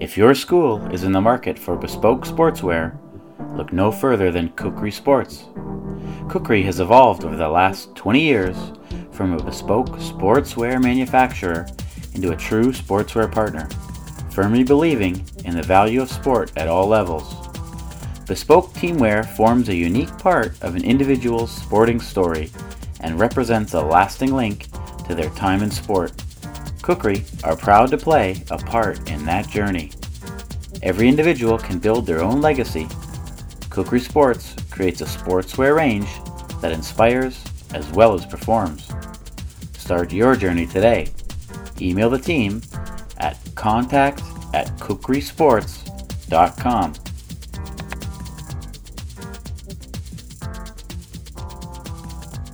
If your school is in the market for bespoke sportswear, look no further than Kukri Sports. Kukri has evolved over the last 20 years from a bespoke sportswear manufacturer into a true sportswear partner, firmly believing in the value of sport at all levels. Bespoke teamwear forms a unique part of an individual's sporting story and represents a lasting link to their time in sport. Kukri are proud to play a part in that journey. Every individual can build their own legacy. Kukri Sports creates a sportswear range that inspires as well as performs. Start your journey today. Email the team at contact@kukrisports.com.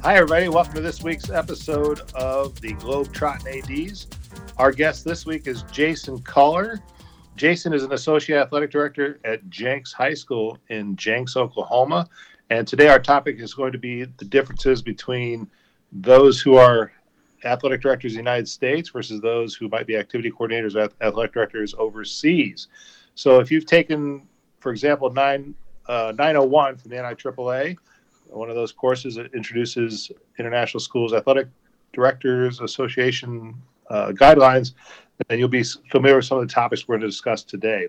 Hi everybody, welcome to this week's episode of the Globetrottin' ADs. Our guest this week is Jason Culler. Jason is an associate athletic director at Jenks High School in Jenks, Oklahoma. And today our topic is going to be the differences between those who are athletic directors in the United States versus those who might be activity coordinators or athletic directors overseas. So if you've taken, for example, 901 from the NIAAA, one of those courses that introduces International Schools Athletic Directors Association guidelines, and you'll be familiar with some of the topics we're going to discuss today.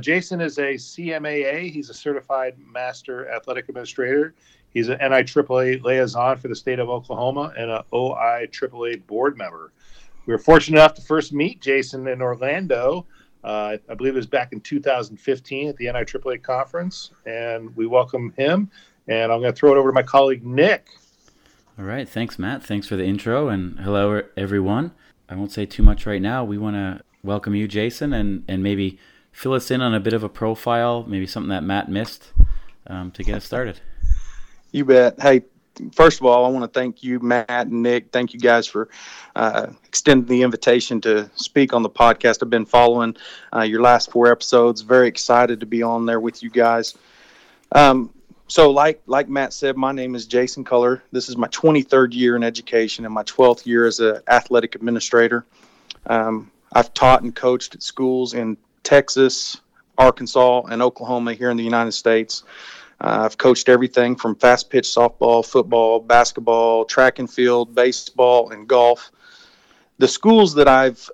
Jason is a CMAA. He's a Certified Master Athletic Administrator. He's an NIAAA liaison for the state of Oklahoma and an OIAAA board member. We were fortunate enough to first meet Jason in Orlando. I believe it was back in 2015 at the NIAAA conference, and we welcome him. And I'm going to throw it over to my colleague, Nick. All right. Thanks, Matt. Thanks for the intro. And hello, everyone. I won't say too much right now. We want to welcome you, Jason, and maybe fill us in on a bit of a profile, maybe something that Matt missed to get us started. You bet. Hey, first of all, I want to thank you, Matt and Nick. Thank you guys for extending the invitation to speak on the podcast. I've been following your last four episodes. Very excited to be on there with you guys. So like Matt said, my name is Jason Culler. This is my 23rd year in education and my 12th year as an athletic administrator. I've taught and coached at schools in Texas, Arkansas, and Oklahoma here in the United States. I've coached everything from fast pitch softball, football, basketball, track and field, baseball, and golf. The schools that I've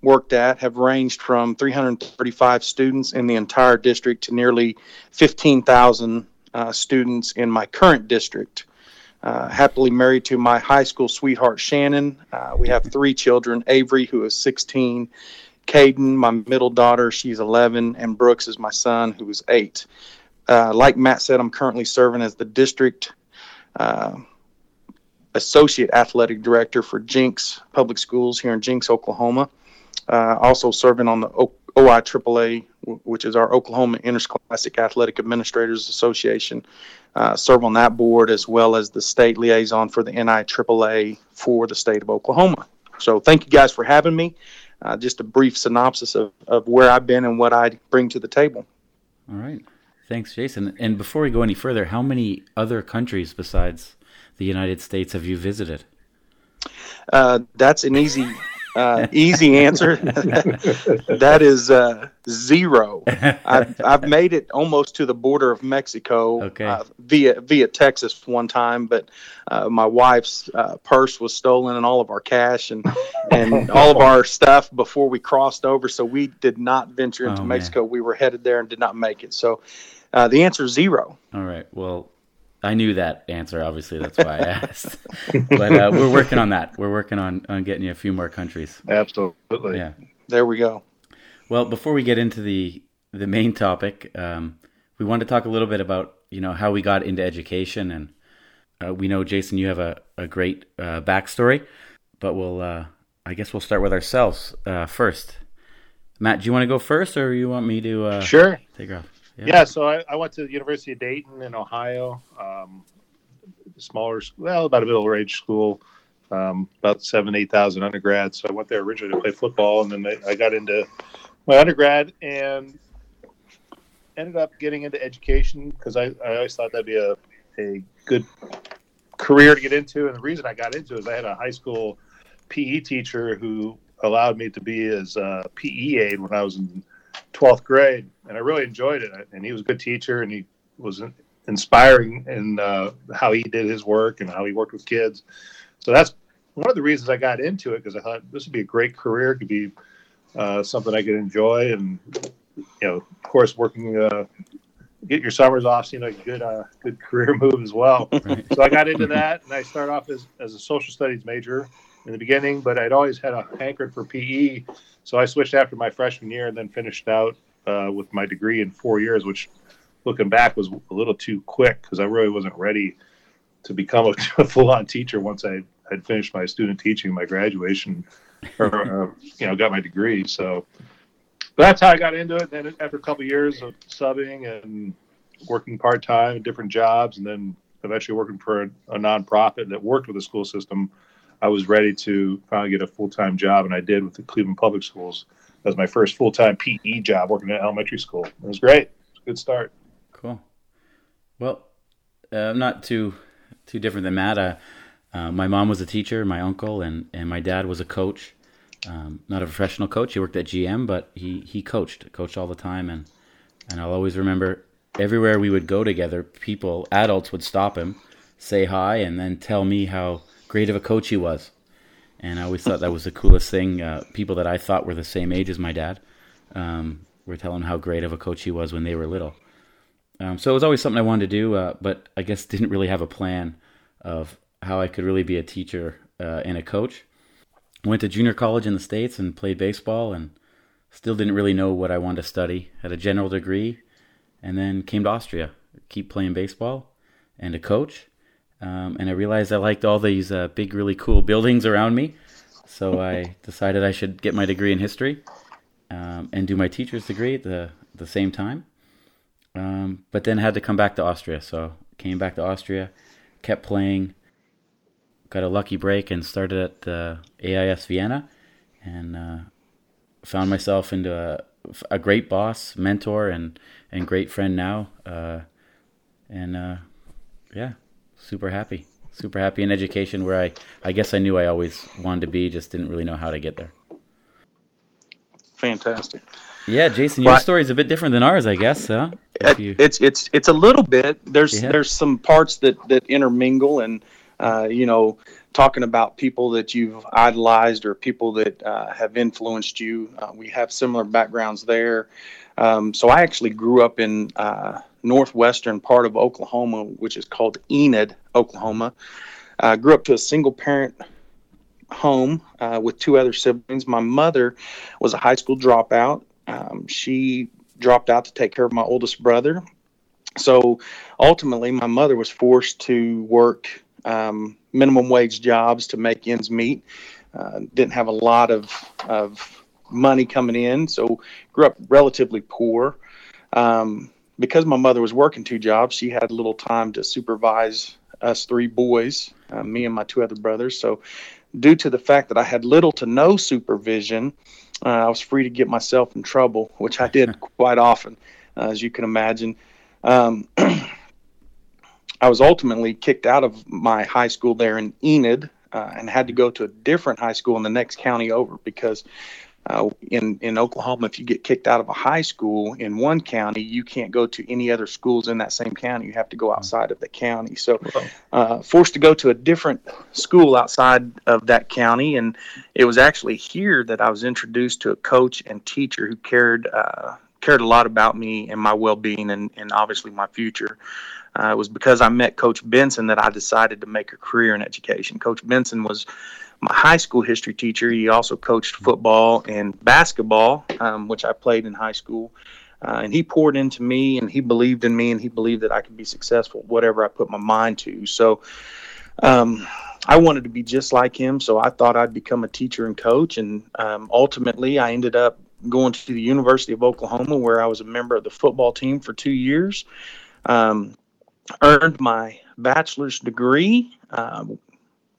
worked at have ranged from 335 students in the entire district to nearly 15,000 students in my current district. Happily married to my high school sweetheart, Shannon. We have three children, Avery, who is 16, Caden, my middle daughter, she's 11, and Brooks is my son, who is 8. Like Matt said, I'm currently serving as the district associate athletic director for Jenks Public Schools here in Jenks, Oklahoma. Also serving on the OIAAA, which is our Oklahoma Interscholastic Athletic Administrators Association. Serve on that board as well as the state liaison for the NIAAA for the state of Oklahoma. So thank you guys for having me. Just a brief synopsis of where I've been and what I bring to the table. All right. Thanks, Jason. And before we go any further, how many other countries besides the United States have you visited? That's an easy... easy answer. That is zero. I've made it almost to the border of Mexico, okay, via Texas one time, but my wife's purse was stolen and all of our cash and all of our stuff before we crossed over. So we did not venture into Mexico. Man. We were headed there and did not make it. So the answer is zero. All right. Well, I knew that answer, obviously. That's why I asked. But we're working on that. We're working on getting you a few more countries. Absolutely. Yeah. There we go. Well, before we get into the main topic, we want to talk a little bit about, how we got into education. And we know, Jason, you have a great backstory, but I guess we'll start with ourselves first. Matt, do you want to go first or you want me to Sure. take off? Yeah, so I went to the University of Dayton in Ohio, smaller school, about a middle-aged school, about 7,000, 8,000 undergrads. So I went there originally to play football, and then I got into my undergrad and ended up getting into education because I always thought that'd be a good career to get into. And the reason I got into it is I had a high school PE teacher who allowed me to be his PE aide when I was in 12th grade, and I really enjoyed it. And he was a good teacher, and he was inspiring in how he did his work and how he worked with kids. So that's one of the reasons I got into it, because I thought this would be a great career. It could be something I could enjoy, and of course, working get your summers off seemed like a good career move as well. Right. So I got into that, and I started off as a social studies major in the beginning, but I'd always had a hankering for PE, so I switched after my freshman year and then finished out with my degree in 4 years, which looking back was a little too quick because I really wasn't ready to become a full-on teacher once I'd finished my student teaching, my graduation, or got my degree. So but that's how I got into it. Then after a couple of years of subbing and working part-time, different jobs, and then eventually working for a nonprofit that worked with the school system, I was ready to finally get a full-time job, and I did with the Cleveland Public Schools. That was my first full-time PE job working at an elementary school. It was great. It was a good start. Cool. Well, I'm not too different than Matt. My mom was a teacher, my uncle, and my dad was a coach. Not a professional coach. He worked at GM, but he coached all the time. And I'll always remember everywhere we would go together, people, adults would stop him, say hi, and then tell me how great of a coach he was. And I always thought that was the coolest thing. People that I thought were the same age as my dad were telling how great of a coach he was when they were little. So it was always something I wanted to do, but I guess didn't really have a plan of how I could really be a teacher and a coach. Went to junior college in the States and played baseball, and still didn't really know what I wanted to study. Had a general degree, and then came to Austria, keep playing baseball and a coach. And I realized I liked all these big, really cool buildings around me. So I decided I should get my degree in history and do my teacher's degree at the same time. But then had to come back to Austria. So came back to Austria, kept playing, got a lucky break, and started at the AIS Vienna, and found myself into a great boss, mentor, and great friend now. Yeah, super happy in education, where I guess I knew I always wanted to be, just didn't really know how to get there. Fantastic. Yeah, Jason, your story is a bit different than ours, I guess, huh? It's a little bit. There's some parts that intermingle, and talking about people that you've idolized or people that have influenced you. We have similar backgrounds there. So I actually grew up in northwestern part of Oklahoma, which is called Enid, Oklahoma. I grew up to a single-parent home with two other siblings. My mother was a high school dropout. She dropped out to take care of my oldest brother. So ultimately, my mother was forced to work minimum wage jobs to make ends meet. Didn't have a lot of money coming in, so grew up relatively poor. Because my mother was working two jobs, she had little time to supervise us three boys, me and my two other brothers. So due to the fact that I had little to no supervision, I was free to get myself in trouble, which I did quite often, as you can imagine. I was ultimately kicked out of my high school there in Enid and had to go to a different high school in the next county over, because in Oklahoma, if you get kicked out of a high school in one county, you can't go to any other schools in that same county. You have to go outside of the county. So forced to go to a different school outside of that county. And it was actually here that I was introduced to a coach and teacher who cared a lot about me and my well-being and obviously my future. It was because I met Coach Benson that I decided to make a career in education. Coach Benson was my high school history teacher. He also coached football and basketball, which I played in high school. And he poured into me, and he believed in me, and he believed that I could be successful, whatever I put my mind to. So I wanted to be just like him, so I thought I'd become a teacher and coach. And ultimately, I ended up going to the University of Oklahoma, where I was a member of the football team for 2 years. Earned my bachelor's degree,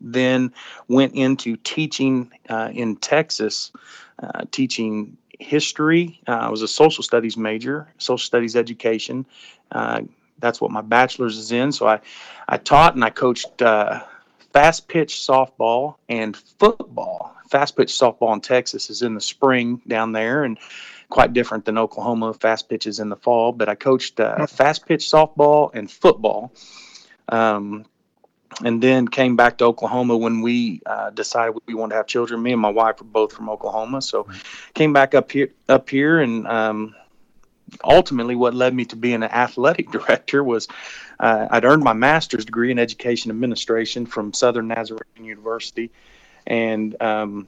then went into teaching in Texas, teaching history. I was a social studies major, social studies education. That's what my bachelor's is in. So I taught and I coached fast pitch softball and football. Fast pitch softball in Texas is in the spring down there, and quite different than Oklahoma. Fast pitch is in the fall, but I coached fast pitch softball and football. And then came back to Oklahoma when we decided we wanted to have children. Me and my wife were both from Oklahoma, so came back up here, and ultimately what led me to being an athletic director was I'd earned my master's degree in education administration from Southern Nazarene University, and I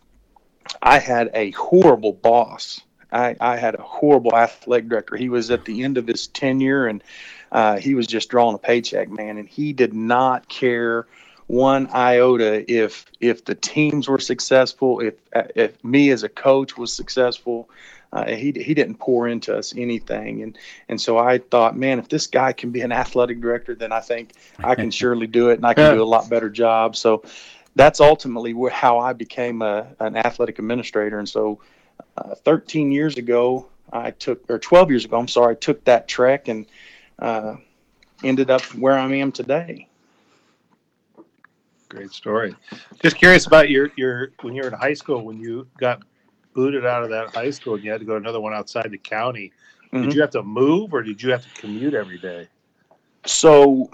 had a horrible boss. I had a horrible athletic director. He was at the end of his tenure, and he was just drawing a paycheck, man. And he did not care one iota if the teams were successful, if me as a coach was successful. He didn't pour into us anything. And so I thought, man, if this guy can be an athletic director, then I think I can surely do it, and I can do a lot better job. So that's ultimately how I became an athletic administrator. And so 12 years ago, I took that trek and ended up where I am today. Great story. Just curious about your when you were in high school, when you got booted out of that high school and you had to go to another one outside the county, mm-hmm. Did you have to move or did you have to commute every day? So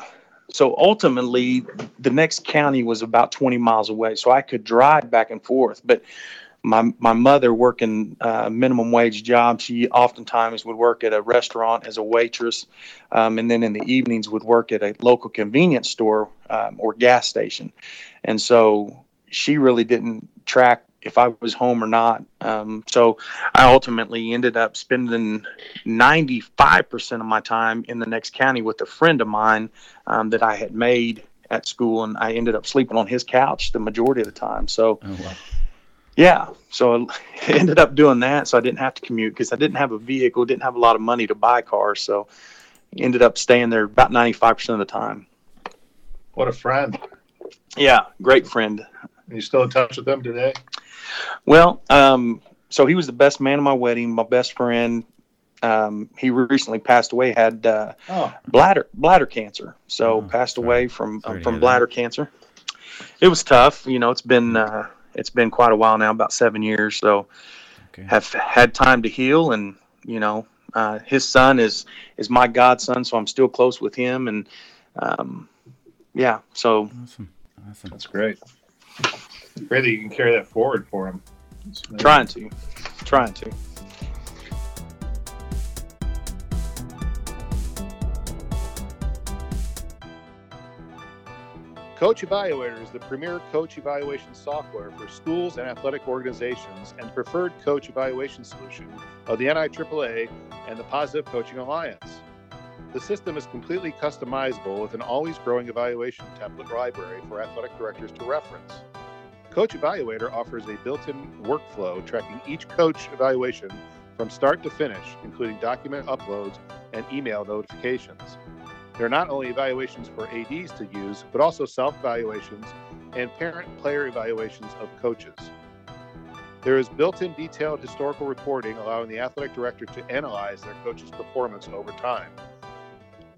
ultimately, the next county was about 20 miles away, so I could drive back and forth, but My mother working a minimum wage job. She oftentimes would work at a restaurant as a waitress, and then in the evenings would work at a local convenience store or gas station. And so she really didn't track if I was home or not. So I ultimately ended up spending 95% of my time in the next county with a friend of mine that I had made at school, and I ended up sleeping on his couch the majority of the time. So. Oh, wow. Yeah, so I ended up doing that, so I didn't have to commute because I didn't have a vehicle, didn't have a lot of money to buy cars, so ended up staying there about 95% of the time. What a friend. Yeah, great friend. Are you still in touch with them today? Well, so he was the best man at my wedding, my best friend. He recently passed away, had bladder cancer, so passed away from bladder cancer. It was tough. You know, it's been quite a while now, about 7 years. So have had time to heal. And, you know, his son is my godson. So I'm still close with him. And, so awesome. That's great. Great that you can carry that forward for him. Trying to. Coach Evaluator is the premier coach evaluation software for schools and athletic organizations and preferred coach evaluation solution of the NIAAA and the Positive Coaching Alliance. The system is completely customizable with an always growing evaluation template library for athletic directors to reference. Coach Evaluator offers a built-in workflow tracking each coach evaluation from start to finish, including document uploads and email notifications. There are not only evaluations for ADs to use, but also self-evaluations and parent-player evaluations of coaches. There is built-in detailed historical reporting allowing the athletic director to analyze their coach's performance over time.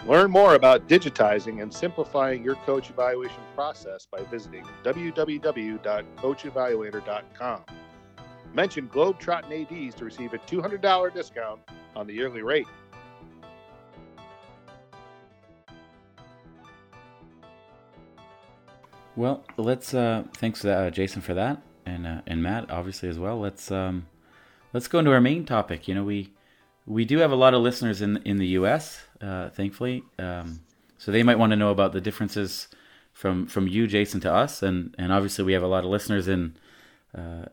Learn more about digitizing and simplifying your coach evaluation process by visiting www.coachevaluator.com. Mention Globetrottin' ADs to receive a $200 discount on the yearly rate. Well, let's thanks Jason for that, and Matt obviously as well. Let's go into our main topic. You know, we do have a lot of listeners in the U.S. Thankfully, so they might want to know about the differences from you, Jason, to us, and obviously we have a lot of listeners in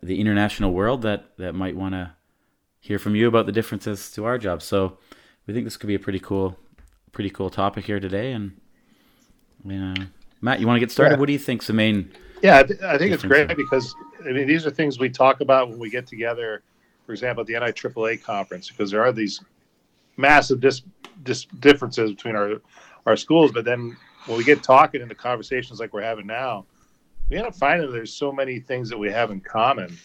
the international world that might want to hear from you about the differences to our job. So we think this could be a pretty cool topic here today, and Matt, you want to get started? Yeah. What do you think's the main? Yeah, I think it's great because, I mean, these are things we talk about when we get together, for example, at the NIAAA conference, because there are these massive differences between our schools. But then when we get talking into conversations like we're having now, we end up finding there's so many things that we have in common.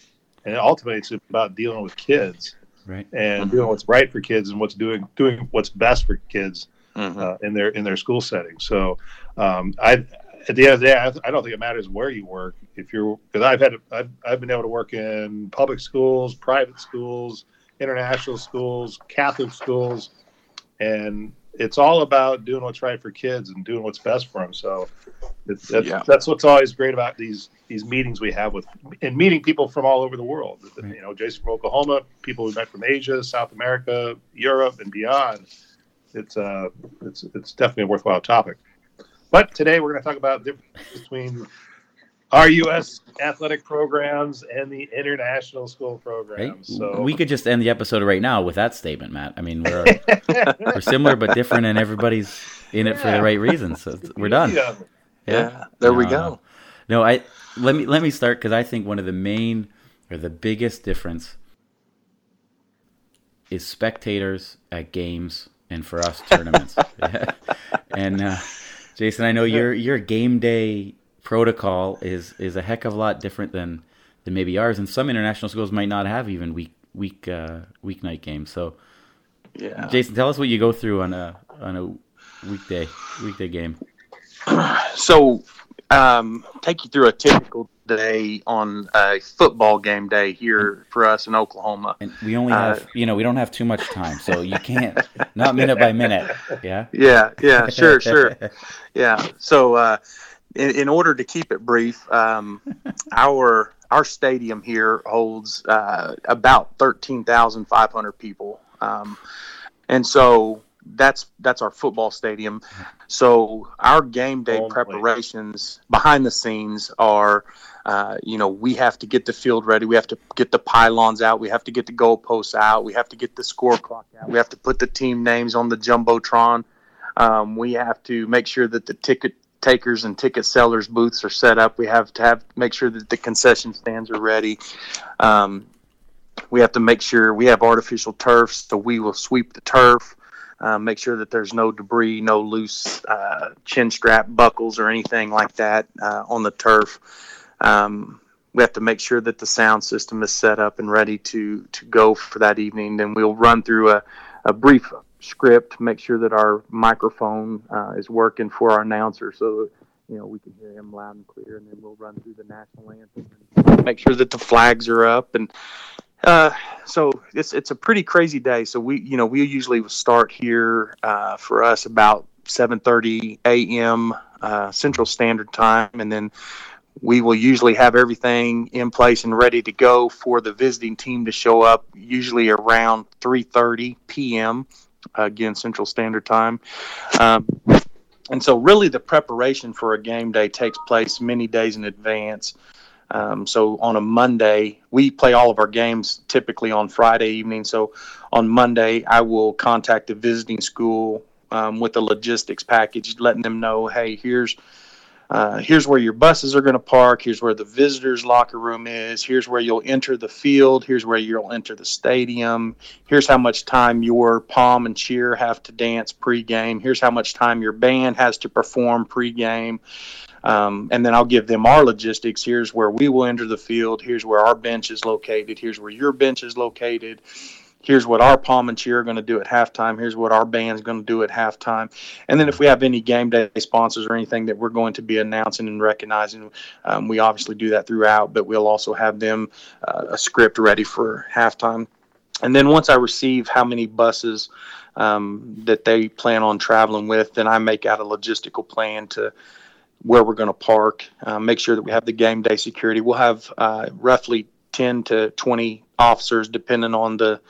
And ultimately, it's about dealing with kids, right? And doing what's right for kids and what's doing what's best for kids in their school setting. So at the end of the day, I don't think it matters where you work. If you're, because I've been able to work in public schools, private schools, international schools, Catholic schools, and it's all about doing what's right for kids and doing what's best for them. So that's what's always great about these meetings we have with, and meeting people from all over the world. Right. You know, Jason from Oklahoma, people we met from Asia, South America, Europe, and beyond. It's definitely a worthwhile topic. But today we're going to talk about the difference between our U.S. athletic programs and the international school programs. Right. So we could just end the episode right now with that statement, Matt. I mean, we're similar but different, and everybody's in it for the right reasons. So we're done. Yeah. There we go. No, let me start, because I think one of the main or the biggest difference is spectators at games, and for us, tournaments. And Jason, I know your game day protocol is a heck of a lot different than maybe ours, and some international schools might not have even weeknight games. So, yeah, Jason, tell us what you go through on a weekday game. So, take you through a typical day on a football game day here for us in Oklahoma. And we only have, we don't have too much time, so you can't not minute by minute. Yeah, sure, yeah. So, In order to keep it brief, our stadium here holds about 13,500 people, and so that's our football stadium. So our game day preparations behind the scenes are, we have to get the field ready, we have to get the pylons out, we have to get the goalposts out, we have to get the score clock out, we have to put the team names on the jumbotron, we have to make sure that the ticket takers and ticket sellers booths are set up. We have to make sure that the concession stands are ready. We have to make sure we have artificial turf, so we will sweep the turf, make sure that there's no debris, no loose chin strap buckles or anything like that on the turf. We have to make sure that the sound system is set up and ready to go for that evening. Then we'll run through a brief script, make sure that our microphone is working for our announcer, so we can hear him loud and clear, and then we'll run through the national anthem and make sure that the flags are up, and so it's a pretty crazy day. So we usually start here for us about 7:30 a.m. Central Standard Time, and then we will usually have everything in place and ready to go for the visiting team to show up, usually around 3:30 p.m. Again, Central Standard Time. And so really the preparation for a game day takes place many days in advance. So on a Monday, we play all of our games typically on Friday evening. So on Monday, I will contact the visiting school with a logistics package, letting them know, hey, here's where your buses are going to park. Here's where the visitors' locker room is. Here's where you'll enter the field. Here's where you'll enter the stadium. Here's how much time your palm and cheer have to dance pregame. Here's how much time your band has to perform pregame. And then I'll give them our logistics. Here's where we will enter the field. Here's where our bench is located. Here's where your bench is located. Here's what our palm and cheer are going to do at halftime. Here's what our band's going to do at halftime. And then if we have any game day sponsors or anything that we're going to be announcing and recognizing, we obviously do that throughout, but we'll also have them a script ready for halftime. And then once I receive how many buses that they plan on traveling with, then I make out a logistical plan to where we're going to park, make sure that we have the game day security. We'll have roughly 10 to 20 officers, depending on the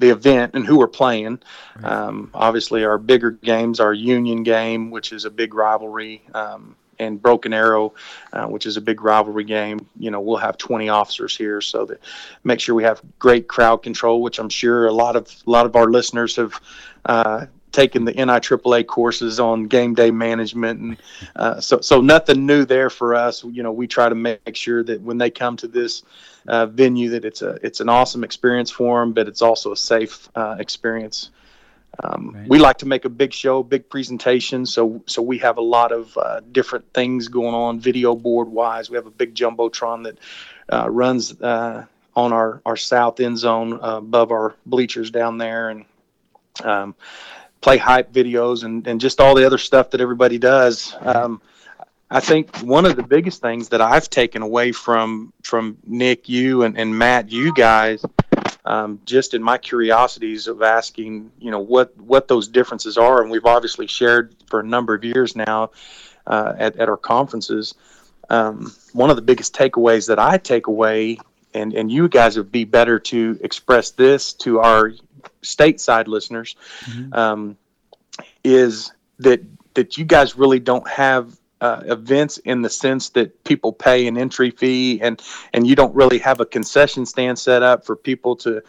event and who we're playing. Obviously, our bigger games, our Union game, which is a big rivalry, and Broken Arrow, which is a big rivalry game. We'll have 20 officers here, so that make sure we have great crowd control, which I'm sure a lot of our listeners have taken the NIAAA courses on game day management, and so nothing new there for us. We try to make sure that when they come to this venue, that it's an awesome experience for them, but it's also a safe experience. We like to make a big show, big presentation, so we have a lot of different things going on video board wise. We have a big jumbotron that runs on our south end zone above our bleachers down there, and play hype videos and just all the other stuff that everybody does. I think one of the biggest things that I've taken away from Nick, you, and Matt, you guys, just in my curiosities of asking, you know, what those differences are. And we've obviously shared for a number of years now at our conferences. One of the biggest takeaways that I take away, and you guys would be better to express this to our stateside listeners, mm-hmm. Is that you guys really don't have events in the sense that people pay an entry fee, and you don't really have a concession stand set up for people to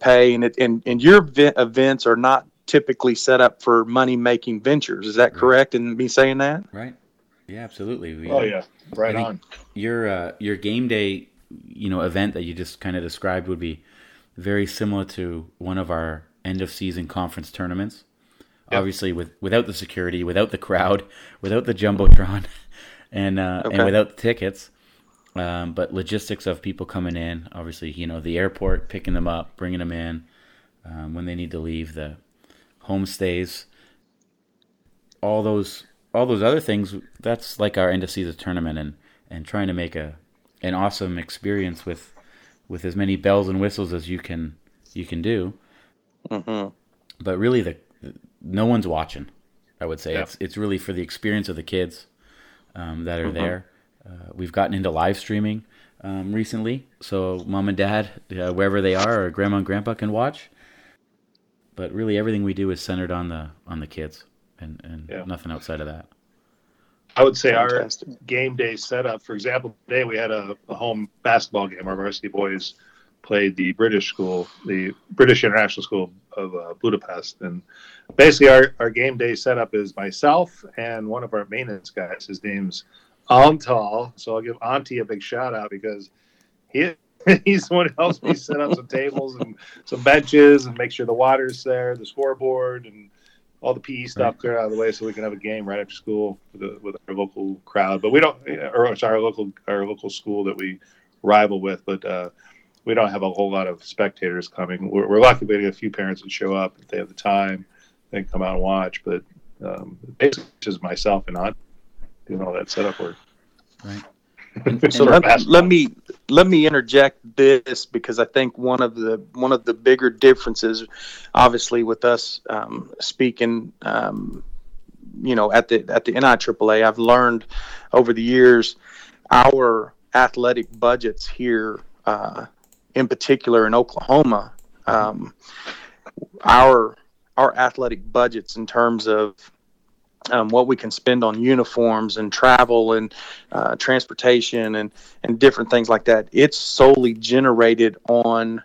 pay, and your events are not typically set up for money-making ventures. Is that correct? And me saying that? Right. Yeah, absolutely. Right on. Your game day, you know, event that you just kind of described would be very similar to one of our end of season conference tournaments. Yep. Obviously, without the security, without the crowd, without the jumbotron, and without the tickets, but logistics of people coming in. Obviously, you know, the airport picking them up, bringing them in when they need to leave, the homestays, all those other things. That's like our end of season tournament, and trying to make an awesome experience with as many bells and whistles as you can do. Mm-hmm. But really, no one's watching, I would say. Yeah. It's really for the experience of the kids that are mm-hmm. there. We've gotten into live streaming recently, so mom and dad, wherever they are, or grandma and grandpa can watch. But really, everything we do is centered on the kids, and nothing outside of that. I would say fantastic. Our game day setup, for example, today we had a home basketball game. Our varsity boys played the British International School of Budapest. And basically our game day setup is myself and one of our maintenance guys. His name's Antal. So I'll give Auntie a big shout out because he's the one who helps me set up some tables and some benches and make sure the water's there, the scoreboard, and all the PE stuff cleared out of the way so we can have a game right after school with our local crowd. But we don't, or sorry, our local school that we rival with, but we don't have a whole lot of spectators coming. We're lucky we have a few parents that show up if they have the time. They can come out and watch, but basically just myself and not doing all that setup work. Right. So let me interject this, because I think one of the bigger differences, obviously, with us speaking, you know, at the NIAAA, I've learned over the years our athletic budgets here, in particular in Oklahoma, our athletic budgets in terms of what we can spend on uniforms and travel and transportation and different things like that. It's solely generated on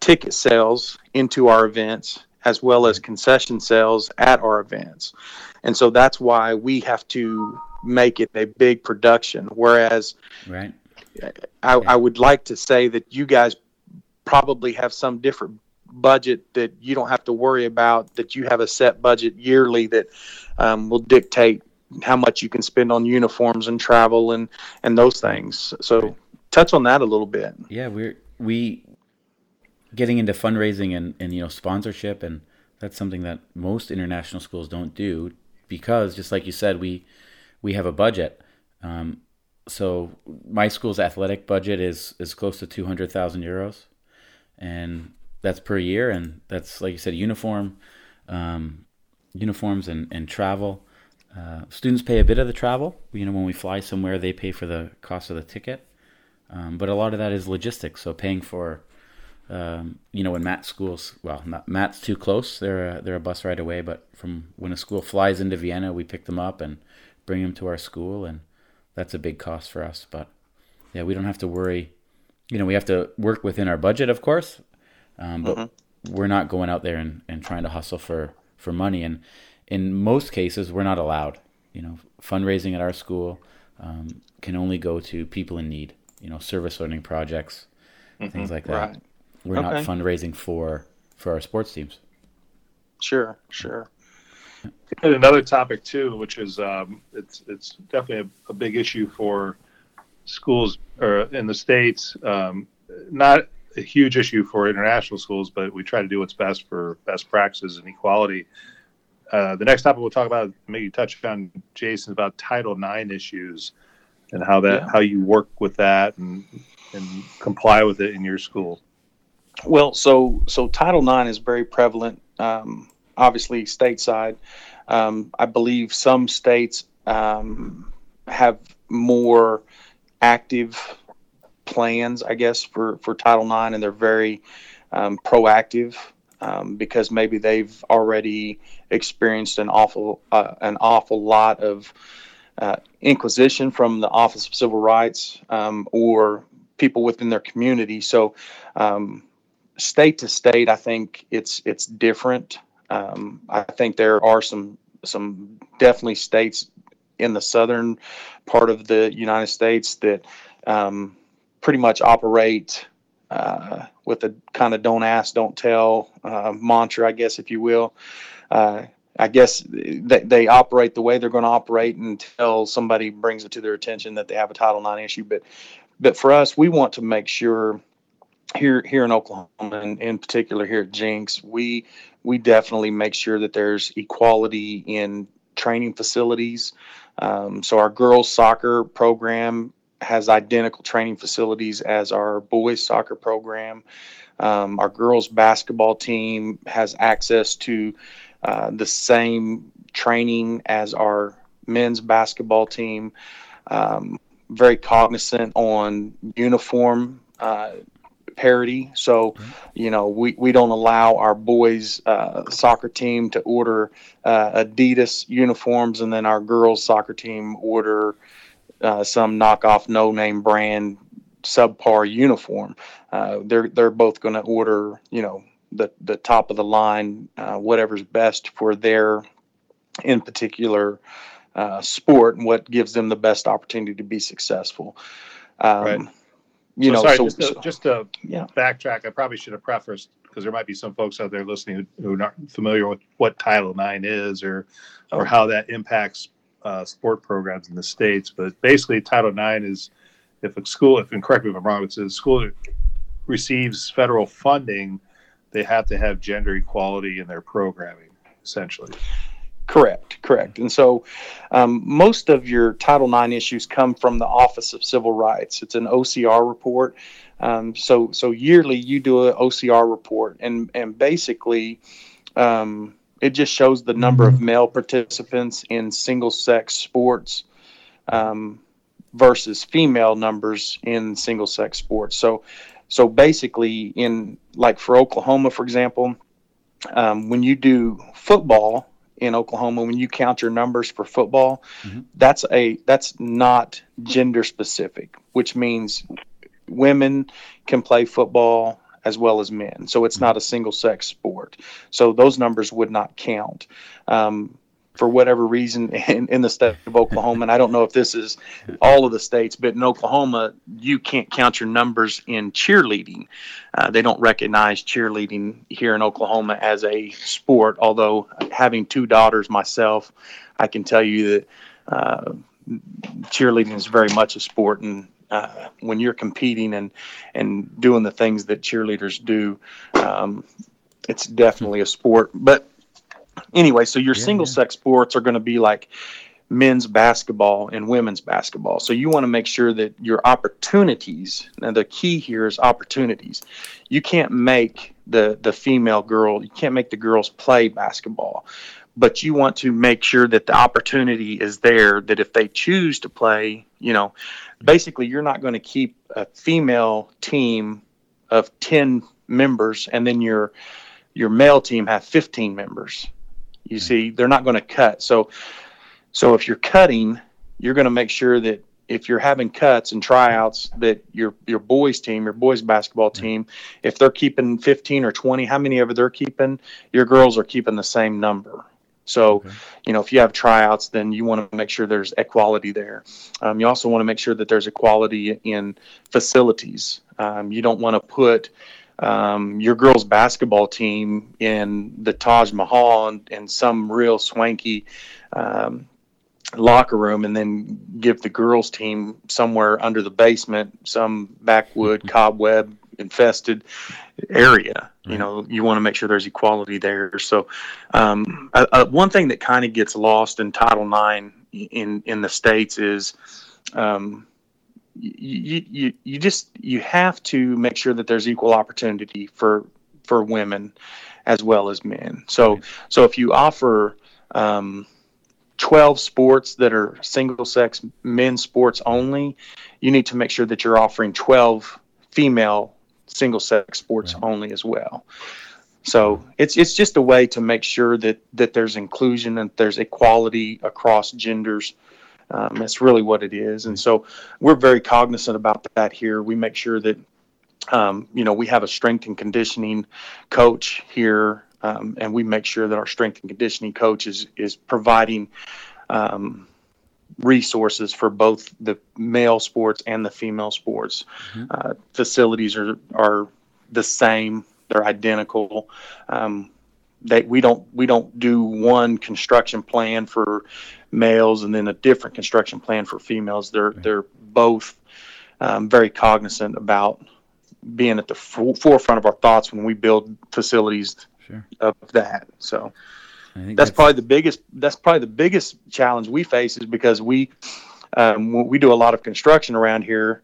ticket sales into our events as well as concession sales at our events. And so that's why we have to make it a big production. Whereas I would like to say that you guys probably have some different budget that you don't have to worry about, that you have a set budget yearly that will dictate how much you can spend on uniforms and travel and those things. So touch on that a little bit. Yeah, we getting into fundraising and you know, sponsorship, and that's something that most international schools don't do because, just like you said, we have a budget. So my school's athletic budget is close to 200,000 euros, and that's per year, and that's, like you said, uniforms and travel. Students pay a bit of the travel. You know, when we fly somewhere, they pay for the cost of the ticket, but a lot of that is logistics. So paying for, you know, in Matt's schools, well, not Matt's too close. They're a bus ride away, but from when a school flies into Vienna, we pick them up and bring them to our school, and that's a big cost for us. But yeah, we don't have to worry. You know, we have to work within our budget, of course. But mm-hmm. we're not going out there and trying to hustle for money. And in most cases, we're not allowed. You know, fundraising at our school can only go to people in need, you know, service learning projects, mm-hmm. things like that. Right. We're not fundraising for our sports teams. Sure. And another topic, too, which is it's definitely a big issue for schools or in the States, not a huge issue for international schools, but we try to do what's best for best practices and equality. The next topic we'll talk about, maybe touch on, Jason, about Title IX issues and how that how you work with that and comply with it in your school. Well, so Title IX is very prevalent, obviously stateside. I believe some states have more active plans, I guess, for Title IX, and they're very proactive because maybe they've already experienced an awful lot of inquisition from the Office of Civil Rights or people within their community. So state to state, I think it's different. I think there are some definitely states in the southern part of the United States that pretty much operate with a kind of don't ask, don't tell mantra, I guess, if you will. I guess they operate the way they're going to operate until somebody brings it to their attention that they have a Title IX issue. But for us, we want to make sure here in Oklahoma, and in particular here at Jenks, we definitely make sure that there's equality in training facilities. So our girls soccer program has identical training facilities as our boys soccer program. Our girls basketball team has access to the same training as our men's basketball team. Very cognizant on uniform parity. So, you know, we don't allow our boys soccer team to order Adidas uniforms, and then our girls soccer team order some knockoff, no-name brand, subpar uniform. They're both going to order, you know, the top of the line, whatever's best for their, in particular, sport and what gives them the best opportunity to be successful. Right. Just to backtrack, I probably should have prefaced, because there might be some folks out there listening who are not familiar with what Title IX is or how that impacts sport programs in the States. But basically, Title IX is, if a school, and correct me if I'm wrong, it's a school that receives federal funding, they have to have gender equality in their programming, essentially. Correct. And so most of your Title IX issues come from the Office of Civil Rights. It's an OCR report. So yearly you do an OCR report, and basically it just shows the number of male participants in single-sex sports versus female numbers in single-sex sports. So basically, in, like, for Oklahoma, for example, when you do football in Oklahoma, when you count your numbers for football, that's not gender specific, which means women can play football as well as men. So it's not a single sex sport. So those numbers would not count. For whatever reason, in the state of Oklahoma, and I don't know if this is all of the states, but in Oklahoma, you can't count your numbers in cheerleading. They don't recognize cheerleading here in Oklahoma as a sport, although, having two daughters myself, I can tell you that cheerleading is very much a sport. And when you're competing and doing the things that cheerleaders do, it's definitely a sport. But anyway, so your single-sex sports are going to be like men's basketball and women's basketball. So you want to make sure that your opportunities, now the key here is opportunities. You can't make the female girl, you can't make the girls play basketball, but you want to make sure that the opportunity is there, that if they choose to play, you know, basically you're not going to keep a female team of 10 members and then your male team have 15 members. You see, they're not going to cut. So if you're cutting, you're going to make sure that if you're having cuts and tryouts, that your boys team, your boys basketball team, if they're keeping 15 or 20, how many of they're keeping, your girls are keeping the same number. So, you know, if you have tryouts, then you want to make sure there's equality there. You also want to make sure that there's equality in facilities. You don't want to put your girls' basketball team in the Taj Mahal and some real swanky locker room, and then give the girls' team somewhere under the basement, some backwood cobweb infested area. You know, you want to make sure there's equality there. So one thing that kind of gets lost in Title IX in the States is you have to make sure that there's equal opportunity for women as well as men. So if you offer 12 sports that are single-sex men's sports only, you need to make sure that you're offering 12 female single-sex sports only as well. So it's just a way to make sure that there's inclusion and there's equality across genders. That's really what it is. And so we're very cognizant about that here. We make sure that, we have a strength and conditioning coach here. And we make sure that our strength and conditioning coach is providing resources for both the male sports and the female sports. Facilities are the same; they're identical. We don't do one construction plan for males and then a different construction plan for females. They're both very cognizant about being at the forefront of our thoughts when we build facilities. Sure. Of that. So I think that's probably the biggest challenge we face, is because when we do a lot of construction around here,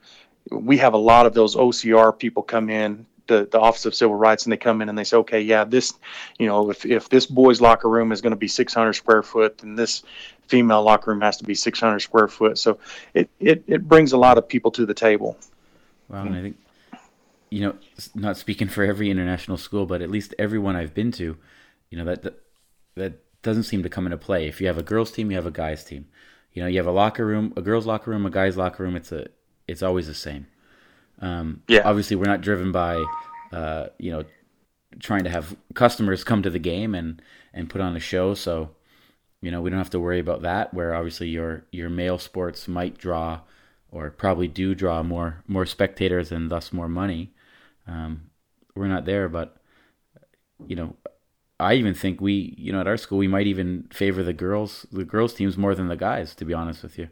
we have a lot of those OCR people come in, the Office of Civil Rights, and they come in and they say, okay, yeah, this, if this boy's locker room is going to be 600 square foot, then this female locker room has to be 600 square foot. So it brings a lot of people to the table. Wow. And I think, not speaking for every international school, but at least everyone I've been to, that doesn't seem to come into play. If you have a girls' team, you have a guys' team. You have a locker room, a girls' locker room, a guys' locker room. It's always the same. Obviously, we're not driven by, trying to have customers come to the game and put on a show. So, we don't have to worry about that. Where obviously your male sports might draw, or probably do draw more spectators and thus more money. We're not there, but, I even think we, at our school, we might even favor the girls teams more than the guys, to be honest with you.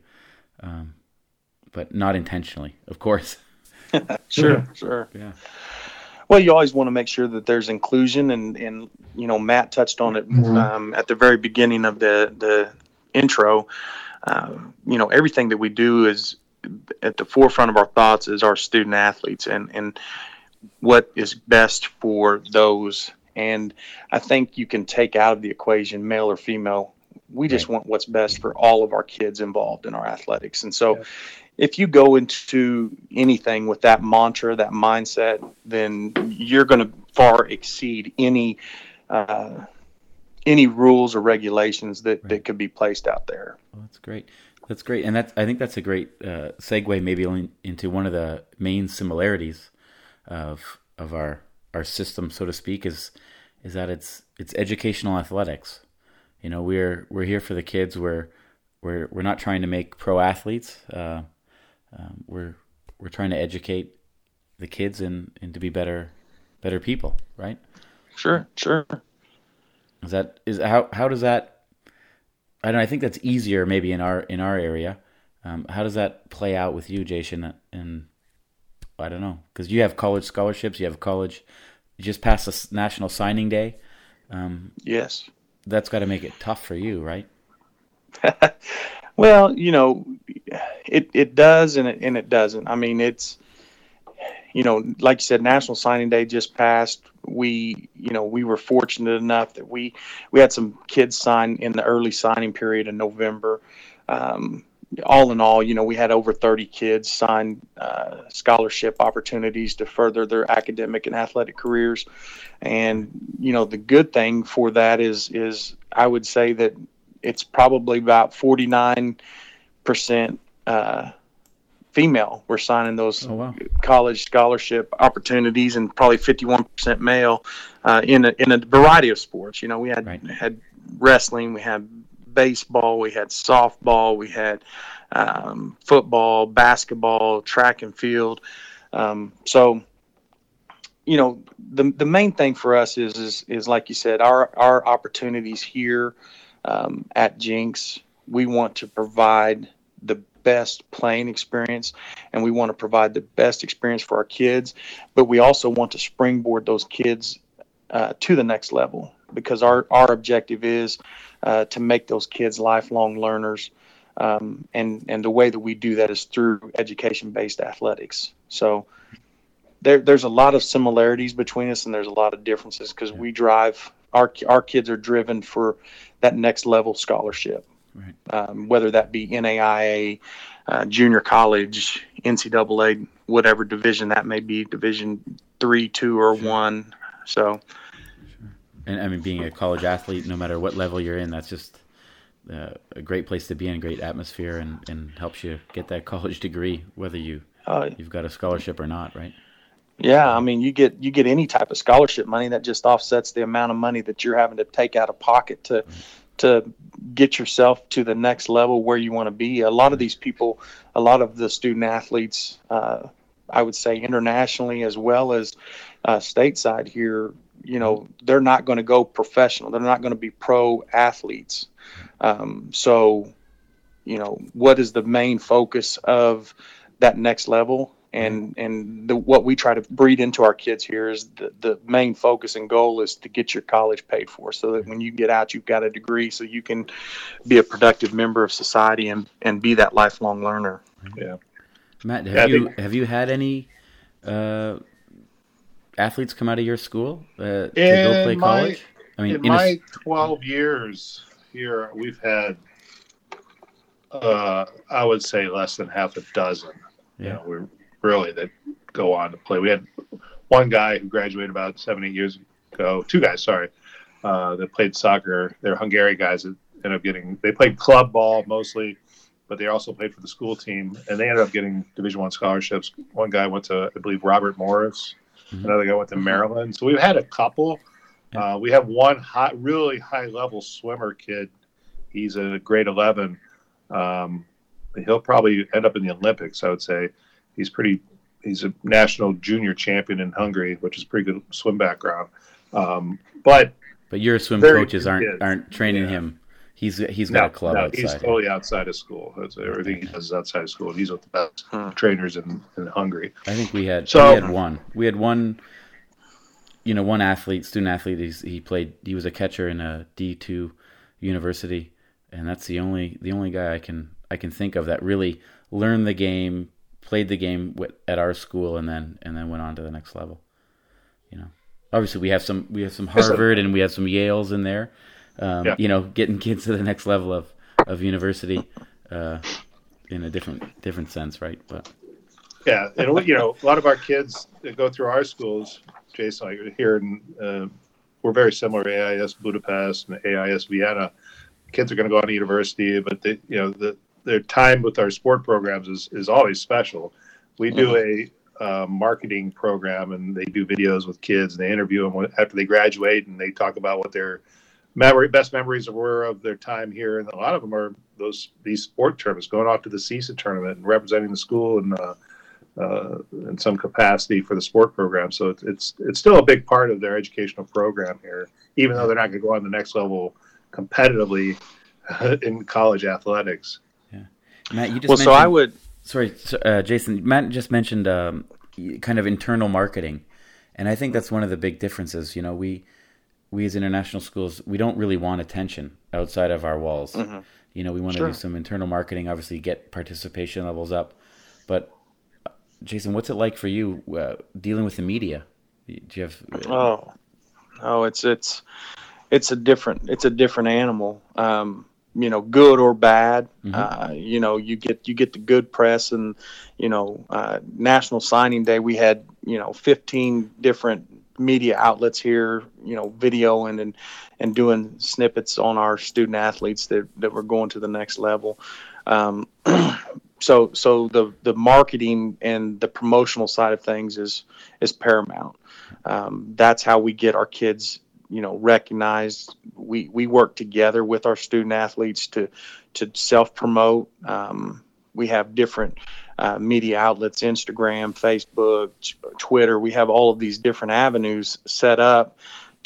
But not intentionally, of course. Sure. Yeah. Well, you always want to make sure that there's inclusion and Matt touched on it at the very beginning of the intro. Everything that we do is at the forefront of our thoughts is our student athletes and what is best for those. And I think you can take out of the equation male or female. We just want what's best for all of our kids involved in our athletics. And so if you go into anything with that mantra, that mindset, then you're going to far exceed any rules or regulations that could be placed out there. Well, that's great. And I think that's a great segue maybe into one of the main similarities of our system, so to speak, is that it's educational athletics. We're here for the kids. We're not trying to make pro athletes. We're trying to educate the kids and to be better people, right? Sure. How does that? I don't know, I think that's easier maybe in our area. How does that play out with you, Jason? And I don't know, because you have college scholarships. You just passed the National Signing Day. Yes, that's got to make it tough for you, right? Well, it does and it doesn't. I mean, it's. Like you said, National Signing Day just passed. We were fortunate enough that we had some kids sign in the early signing period in November. All in all, we had over 30 kids sign scholarship opportunities to further their academic and athletic careers. And, the good thing for that is I would say that it's probably about 49% female were signing those college scholarship opportunities, and probably 51% male in a variety of sports. We had had wrestling, we had baseball, we had softball, we had football, basketball, track and field. The main thing for us is like you said, our opportunities here at Jenks. We want to provide the best playing experience, and we want to provide the best experience for our kids, but we also want to springboard those kids to the next level, because our objective is to make those kids lifelong learners. And the way that we do that is through education-based athletics. So there's a lot of similarities between us, and there's a lot of differences, because we drive our kids are driven for that next level scholarship, right. Whether that be NIAAA, junior college, NCAA, whatever division that may be, Division 3, 2, or 1. So, and I mean, being a college athlete, no matter what level you're in, that's just a great place to be in, a great atmosphere, and helps you get that college degree, whether you've got a scholarship or not, right? Yeah, I mean, you get any type of scholarship money that just offsets the amount of money that you're having to take out of pocket to get yourself to the next level where you want to be. A lot of these people, a lot of the student athletes, I would say internationally as well as stateside here, you know, they're not going to go professional. They're not going to be pro athletes. So, you know, what is the main focus of that next level? And what we try to breed into our kids here is the main focus and goal is to get your college paid for, so that when you get out, you've got a degree so you can be a productive member of society and be that lifelong learner. Yeah. Matt, have you had any athletes come out of your school to go play college? I mean, in my 12 years here, we've had, I would say, less than half a dozen. Yeah, you know, we're really that go on to play. We had one guy who graduated about 7-8 years ago. Two guys, sorry, that played soccer. They're Hungarian guys that ended up they played club ball mostly, but they also played for the school team, and they ended up getting Division I scholarships. One guy went to, I believe, Robert Morris. Mm-hmm. Another guy went to Maryland. So we've had a couple. We have one really high-level swimmer kid. He's a grade 11. He'll probably end up in the Olympics, I would say. He's a national junior champion in Hungary, which is a pretty good swim background. But your swim coaches aren't training him. He's got a club outside. He's totally outside of school. That's everything he does is outside of school. He's with the best trainers in Hungary. I think we had one. You know, one athlete, student athlete. He played. He was a catcher in a D2 university, and that's the only guy I can think of that really learned the game, played the game at our school, and then went on to the next level. You know, obviously we have some Harvard and we have some Yales in there. You know, getting kids to the next level of university in a different sense, right? But yeah, and you know, a lot of our kids that go through our schools, Jason, like here, we're very similar to AIS Budapest and AIS Vienna. Kids are going to go on to university, but they, you know, their time with our sport programs is always special. We do a marketing program, and they do videos with kids, and they interview them after they graduate, and they talk about what their best memories were of their time here, and a lot of them are these sport tournaments, going off to the CISA tournament and representing the school in some capacity for the sport program. So it's still a big part of their educational program here, even though they're not going to go on the next level competitively in college athletics. Yeah, Matt, you just mentioned, Jason. Matt just mentioned kind of internal marketing, and I think that's one of the big differences. You know, we as international schools, we don't really want attention outside of our walls. Mm-hmm. You know, we want to do some internal marketing, obviously get participation levels up. But Jason, what's it like for you dealing with the media? Do you have? It's a different animal. You know, good or bad. Mm-hmm. You know, you get the good press, and you know, National Signing Day, we had 15 different media outlets here, you know, videoing and doing snippets on our student athletes that were going to the next level. So the marketing and the promotional side of things is paramount. That's how we get our kids, you know, recognized. We work together with our student athletes to self-promote. We have different media outlets, Instagram, Facebook, Twitter. We have all of these different avenues set up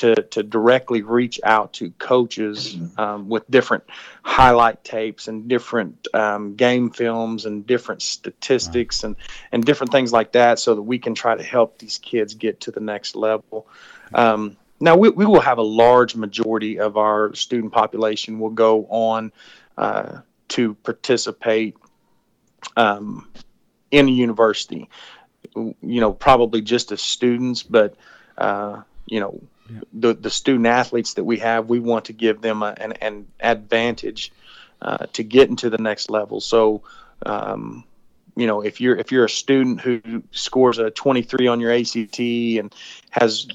to directly reach out to coaches with different highlight tapes and different game films and different statistics and different things like that, so that we can try to help these kids get to the next level. Now, we will have a large majority of our student population will go on to participate in a university, probably just as students, but the student athletes that we have, we want to give them an advantage to get into the next level. So, if you're a student who scores a 23 on your ACT and has,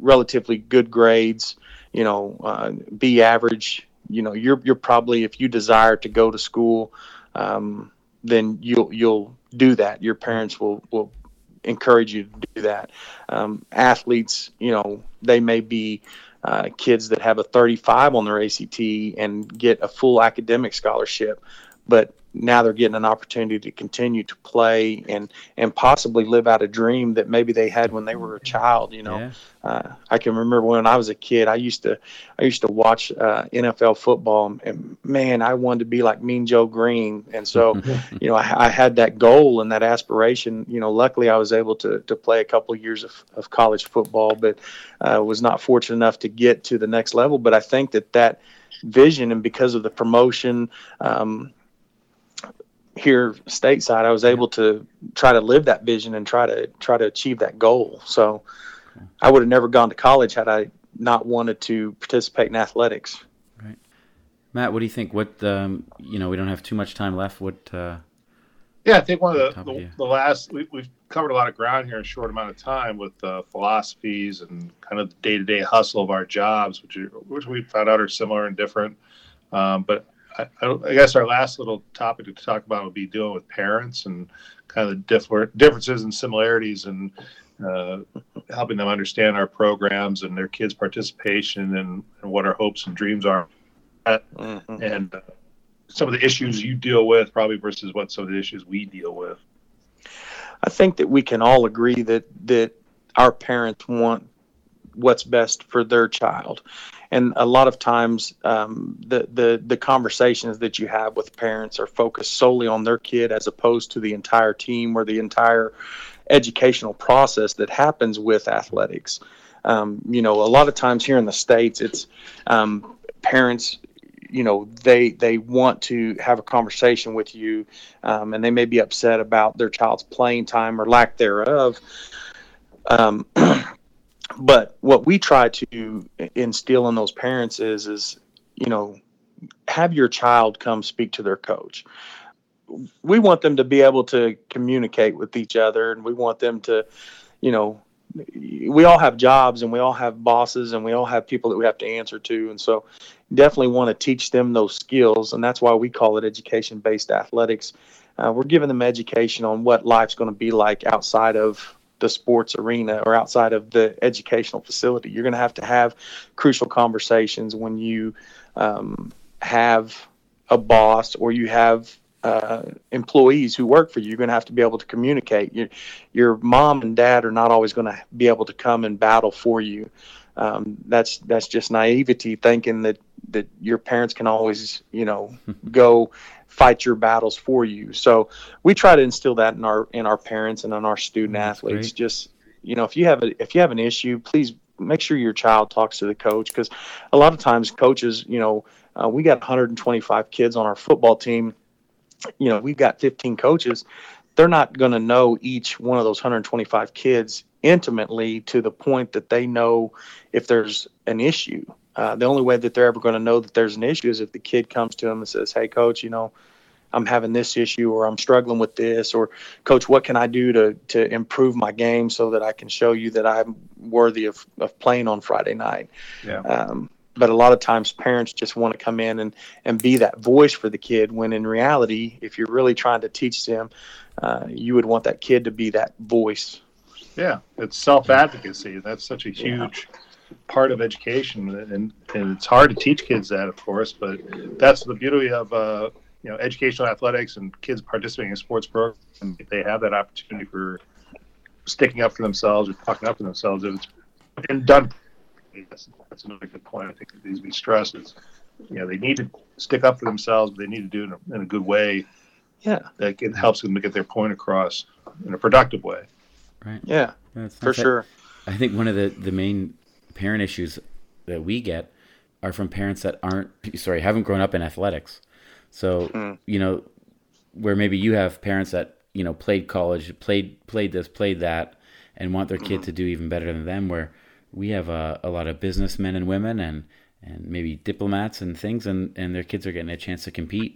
relatively good grades, B average, you're probably, if you desire to go to school, then you'll do that. Your parents will encourage you to do that. Athletes, they may be kids that have a 35 on their ACT and get a full academic scholarship, but now they're getting an opportunity to continue to play and possibly live out a dream that maybe they had when they were a child. I can remember when I was a kid, I used to watch NFL football, and man, I wanted to be like Mean Joe Green. And so, I had that goal and that aspiration. Luckily I was able to play a couple of years of college football, but was not fortunate enough to get to the next level. But I think that vision, and because of the promotion, here stateside, I was able to try to live that vision and try to achieve that goal. So I would have never gone to college had I not wanted to participate in athletics. Right. Matt, what do you think? What, we don't have too much time left. What, I think one of the last, we've covered a lot of ground here in a short amount of time with philosophies and kind of the day-to-day hustle of our jobs, which we found out are similar and different. But I guess our last little topic to talk about would be dealing with parents and kind of the differences and similarities and helping them understand our programs and their kids' participation and what our hopes and dreams are. Mm-hmm. And some of the issues you deal with probably versus what some of the issues we deal with. I think that we can all agree that our parents want what's best for their child. And a lot of times the conversations that you have with parents are focused solely on their kid as opposed to the entire team or the entire educational process that happens with athletics. A lot of times here in the States, it's parents, they want to have a conversation with you and they may be upset about their child's playing time or lack thereof. But what we try to instill in those parents is have your child come speak to their coach. We want them to be able to communicate with each other, and we want them to, we all have jobs and we all have bosses and we all have people that we have to answer to. And so definitely want to teach them those skills. And that's why we call it education-based athletics. We're giving them education on what life's going to be like outside of the sports arena or outside of the educational facility. You're going to have crucial conversations when you have a boss or you have employees who work for you. You're going to have to be able to communicate. Your mom and dad are not always going to be able to come and battle for you. That's just naivety, thinking that your parents can always, go fight your battles for you. So we try to instill that in our parents and in our student athletes. Great. Just, if you have an issue, please make sure your child talks to the coach, because a lot of times coaches, we got 125 kids on our football team. We've got 15 coaches. They're not going to know each one of those 125 kids intimately to the point that they know if there's an issue. The only way that they're ever going to know that there's an issue is if the kid comes to them and says, "Hey, coach, I'm having this issue, or I'm struggling with this, or coach, what can I do to improve my game so that I can show you that I'm worthy of playing on Friday night?" Yeah. But a lot of times parents just want to come in and be that voice for the kid, when in reality, if you're really trying to teach them, you would want that kid to be that voice. Yeah, it's self-advocacy. That's such a huge part of education, and it's hard to teach kids that, of course, but that's the beauty of educational athletics and kids participating in sports programs. They have that opportunity for sticking up for themselves or talking up for themselves, and done That's another good point I think that needs to be stressed is, you know, they need to stick up for themselves, but they need to do it in a good way. Yeah. That it helps them to get their point across in a productive way. Right. Yeah, for sure. I think one of the main parent issues that we get are from parents that haven't grown up in athletics. So, you know, where maybe you have parents that, you know, played college, played this, played that, and want their kid to do even better than them, where we have a lot of businessmen and women and maybe diplomats and things, and their kids are getting a chance to compete,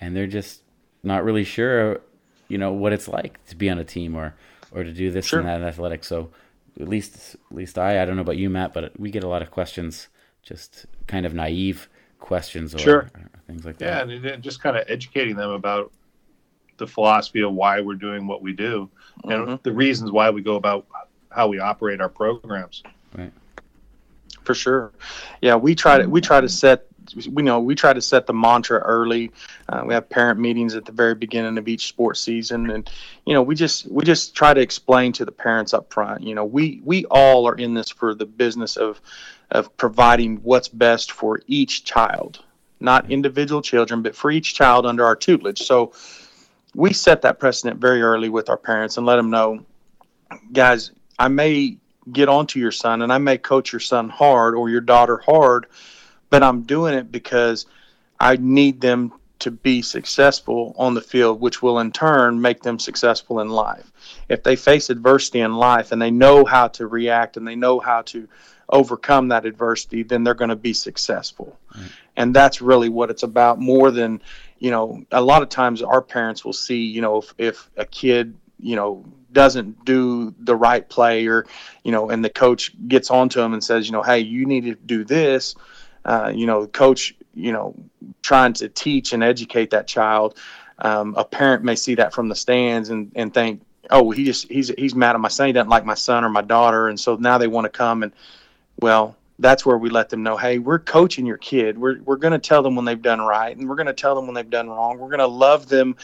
and they're just not really sure, you know, what it's like to be on a team or to do this and that in athletics. So at least I don't know about you, Matt, but we get a lot of questions, just kind of naive questions or things like that. Yeah, and just kind of educating them about the philosophy of why we're doing what we do and the reasons why we go about how we operate our programs. Right. For sure. Yeah, we try to set the mantra early. We have parent meetings at the very beginning of each sports season, and you know, we just try to explain to the parents up front, you know, we all are in this for the business of providing what's best for each child, not individual children, but for each child under our tutelage. So we set that precedent very early with our parents and let them know, guys, I may get onto your son and I may coach your son hard or your daughter hard, but I'm doing it because I need them to be successful on the field, which will in turn make them successful in life. If they face adversity in life and they know how to react and they know how to overcome that adversity, then they're going to be successful. Right. And that's really what it's about, more than, you know, a lot of times our parents will see, you know, if a kid, you know, doesn't do the right play or, you know, and the coach gets onto him and says, you know, hey, you need to do this. You know, coach, you know, trying to teach and educate that child. A parent may see that from the stands and think, oh, he's mad at my son. He doesn't like my son or my daughter. And so now they want to come and, well, that's where we let them know, hey, we're coaching your kid. We're going to tell them when they've done right, and we're going to tell them when they've done wrong. We're going to love them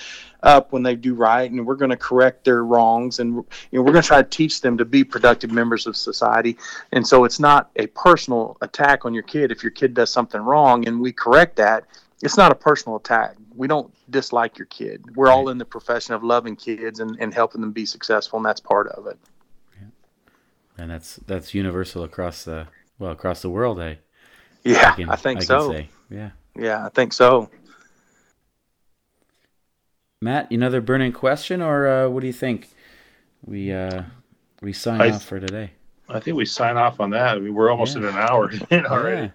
up when they do right, and we're going to correct their wrongs, and you know, we're going to try to teach them to be productive members of society. And so it's not a personal attack on your kid. If your kid does something wrong and we correct that, it's not a personal attack. We don't dislike your kid. We're all in the profession of loving kids and helping them be successful, and that's part of it. Yeah. And that's universal across the world, eh? Yeah, I think so. Yeah, I think so. Matt, another burning question, or what do you think? We sign off for today. I think we sign off on that. I mean, we're almost at an hour in already.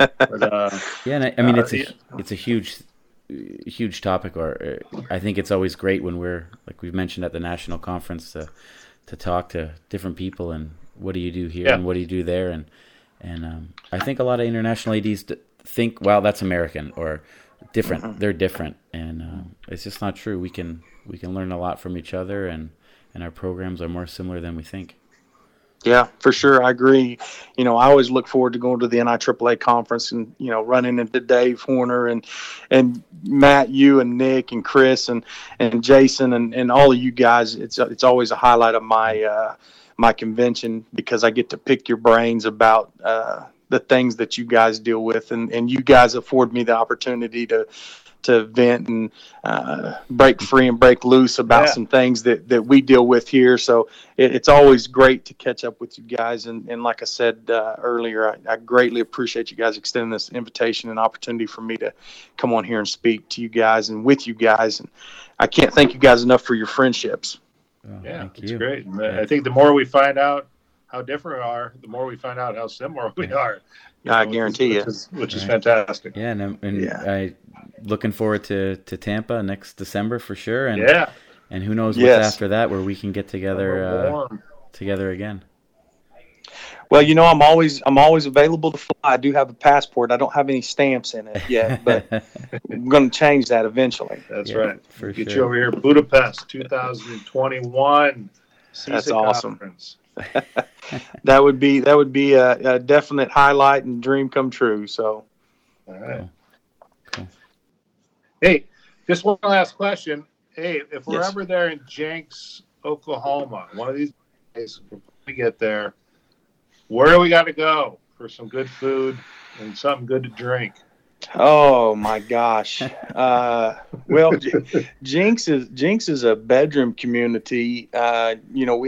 Yeah, but, I mean, it's a huge topic. Or I think it's always great when we're, like we've mentioned, at the national conference to talk to different people and what do you do here and what do you do there and I think a lot of international ADs think, wow, that's American or different. They're different, and it's just not true. We can learn a lot from each other, and our programs are more similar than we think. Yeah, for sure. I agree. You know, I always look forward to going to the NIAAA conference and, you know, running into Dave Horner and Matt, you and Nick and Chris and Jason and all of you guys. It's always a highlight of my convention, because I get to pick your brains about the things that you guys deal with, and you guys afford me the opportunity to vent and break free and break loose about some things that we deal with here. So it's always great to catch up with you guys. And like I said earlier, I greatly appreciate you guys extending this invitation and opportunity for me to come on here and speak to you guys and with you guys. And I can't thank you guys enough for your friendships. Oh, yeah, it's great. Yeah. I think the more we find out how different we are, the more we find out how similar we are. I guarantee you. Which is fantastic. Yeah, and I'm looking forward to Tampa next December for sure. And, and who knows what's after that, where we can get together again. Well, you know, I'm always available to fly. I do have a passport. I don't have any stamps in it yet, but I'm going to change that eventually. That's right. Get you over here, Budapest, 2021. CISA That's awesome. Conference. That would be a definite highlight and dream come true. So, all right. Cool. Hey, just one last question. Hey, if we're ever there in Jenks, Oklahoma, one of these days, if we get there, where do we got to go? for some good food and something good to drink. Oh my gosh. Well, Jenks is a bedroom community. We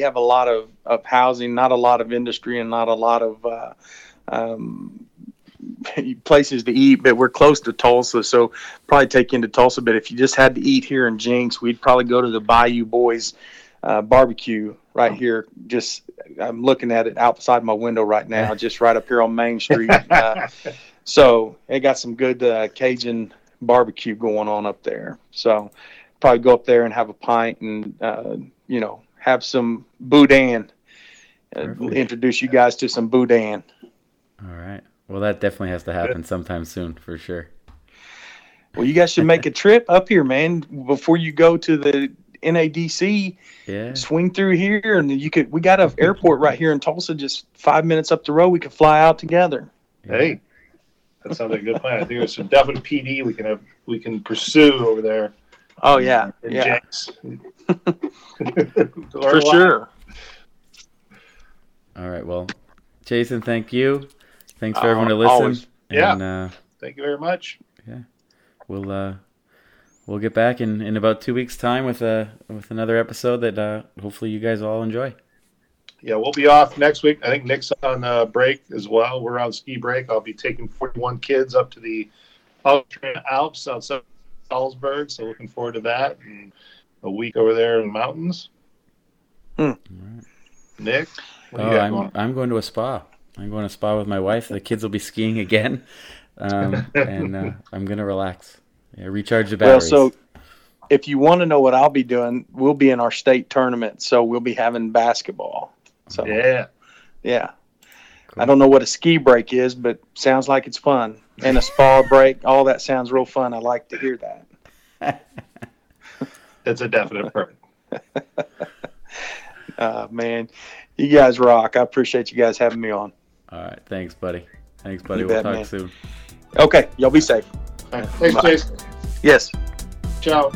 have a lot of housing, not a lot of industry, and not a lot of places to eat, but we're close to Tulsa, so probably take you into Tulsa. But if you just had to eat here in Jenks, we'd probably go to the Bayou Boys barbecue right here. Just I'm looking at it outside my window right now, just right up here on Main Street. So it got some good Cajun barbecue going on up there. So probably go up there and have a pint and have some boudin. Introduce you guys to some boudin. All right. Well, that definitely has to happen sometime soon for sure. Well, you guys should make a trip up here, man, before you go to the NADC. Yeah. Swing through here, and we got an airport right here in Tulsa, just 5 minutes up the road. We could fly out together. Hey, that sounds like a good plan. I think there's some definite PD we can pursue over there. Oh yeah, Jenks. For sure. All right. Well, Jason, thank you. Thanks for everyone to listen. Always. Yeah. And, thank you very much. Yeah. We'll get back in about 2 weeks' time with another episode that hopefully you guys all enjoy. Yeah, we'll be off next week. I think Nick's on break as well. We're on ski break. I'll be taking 41 kids up to the Austrian Alps outside of Salzburg, so looking forward to that. And a week over there in the mountains. All right. Nick, what do you got going? I'm going to a spa. I'm going to a spa with my wife. The kids will be skiing again, and I'm going to relax. Yeah, recharge the batteries. Well, so if you want to know what I'll be doing, we'll be in our state tournament, so we'll be having basketball. So yeah. Cool. I don't know what a ski break is, but sounds like it's fun. And a spa break, all that sounds real fun. I like to hear that. That's a definite perk. Man, you guys rock. I appreciate you guys having me on. All right, thanks, buddy. We'll talk soon. Okay, y'all be safe. Thanks, Jason. Yes. Ciao.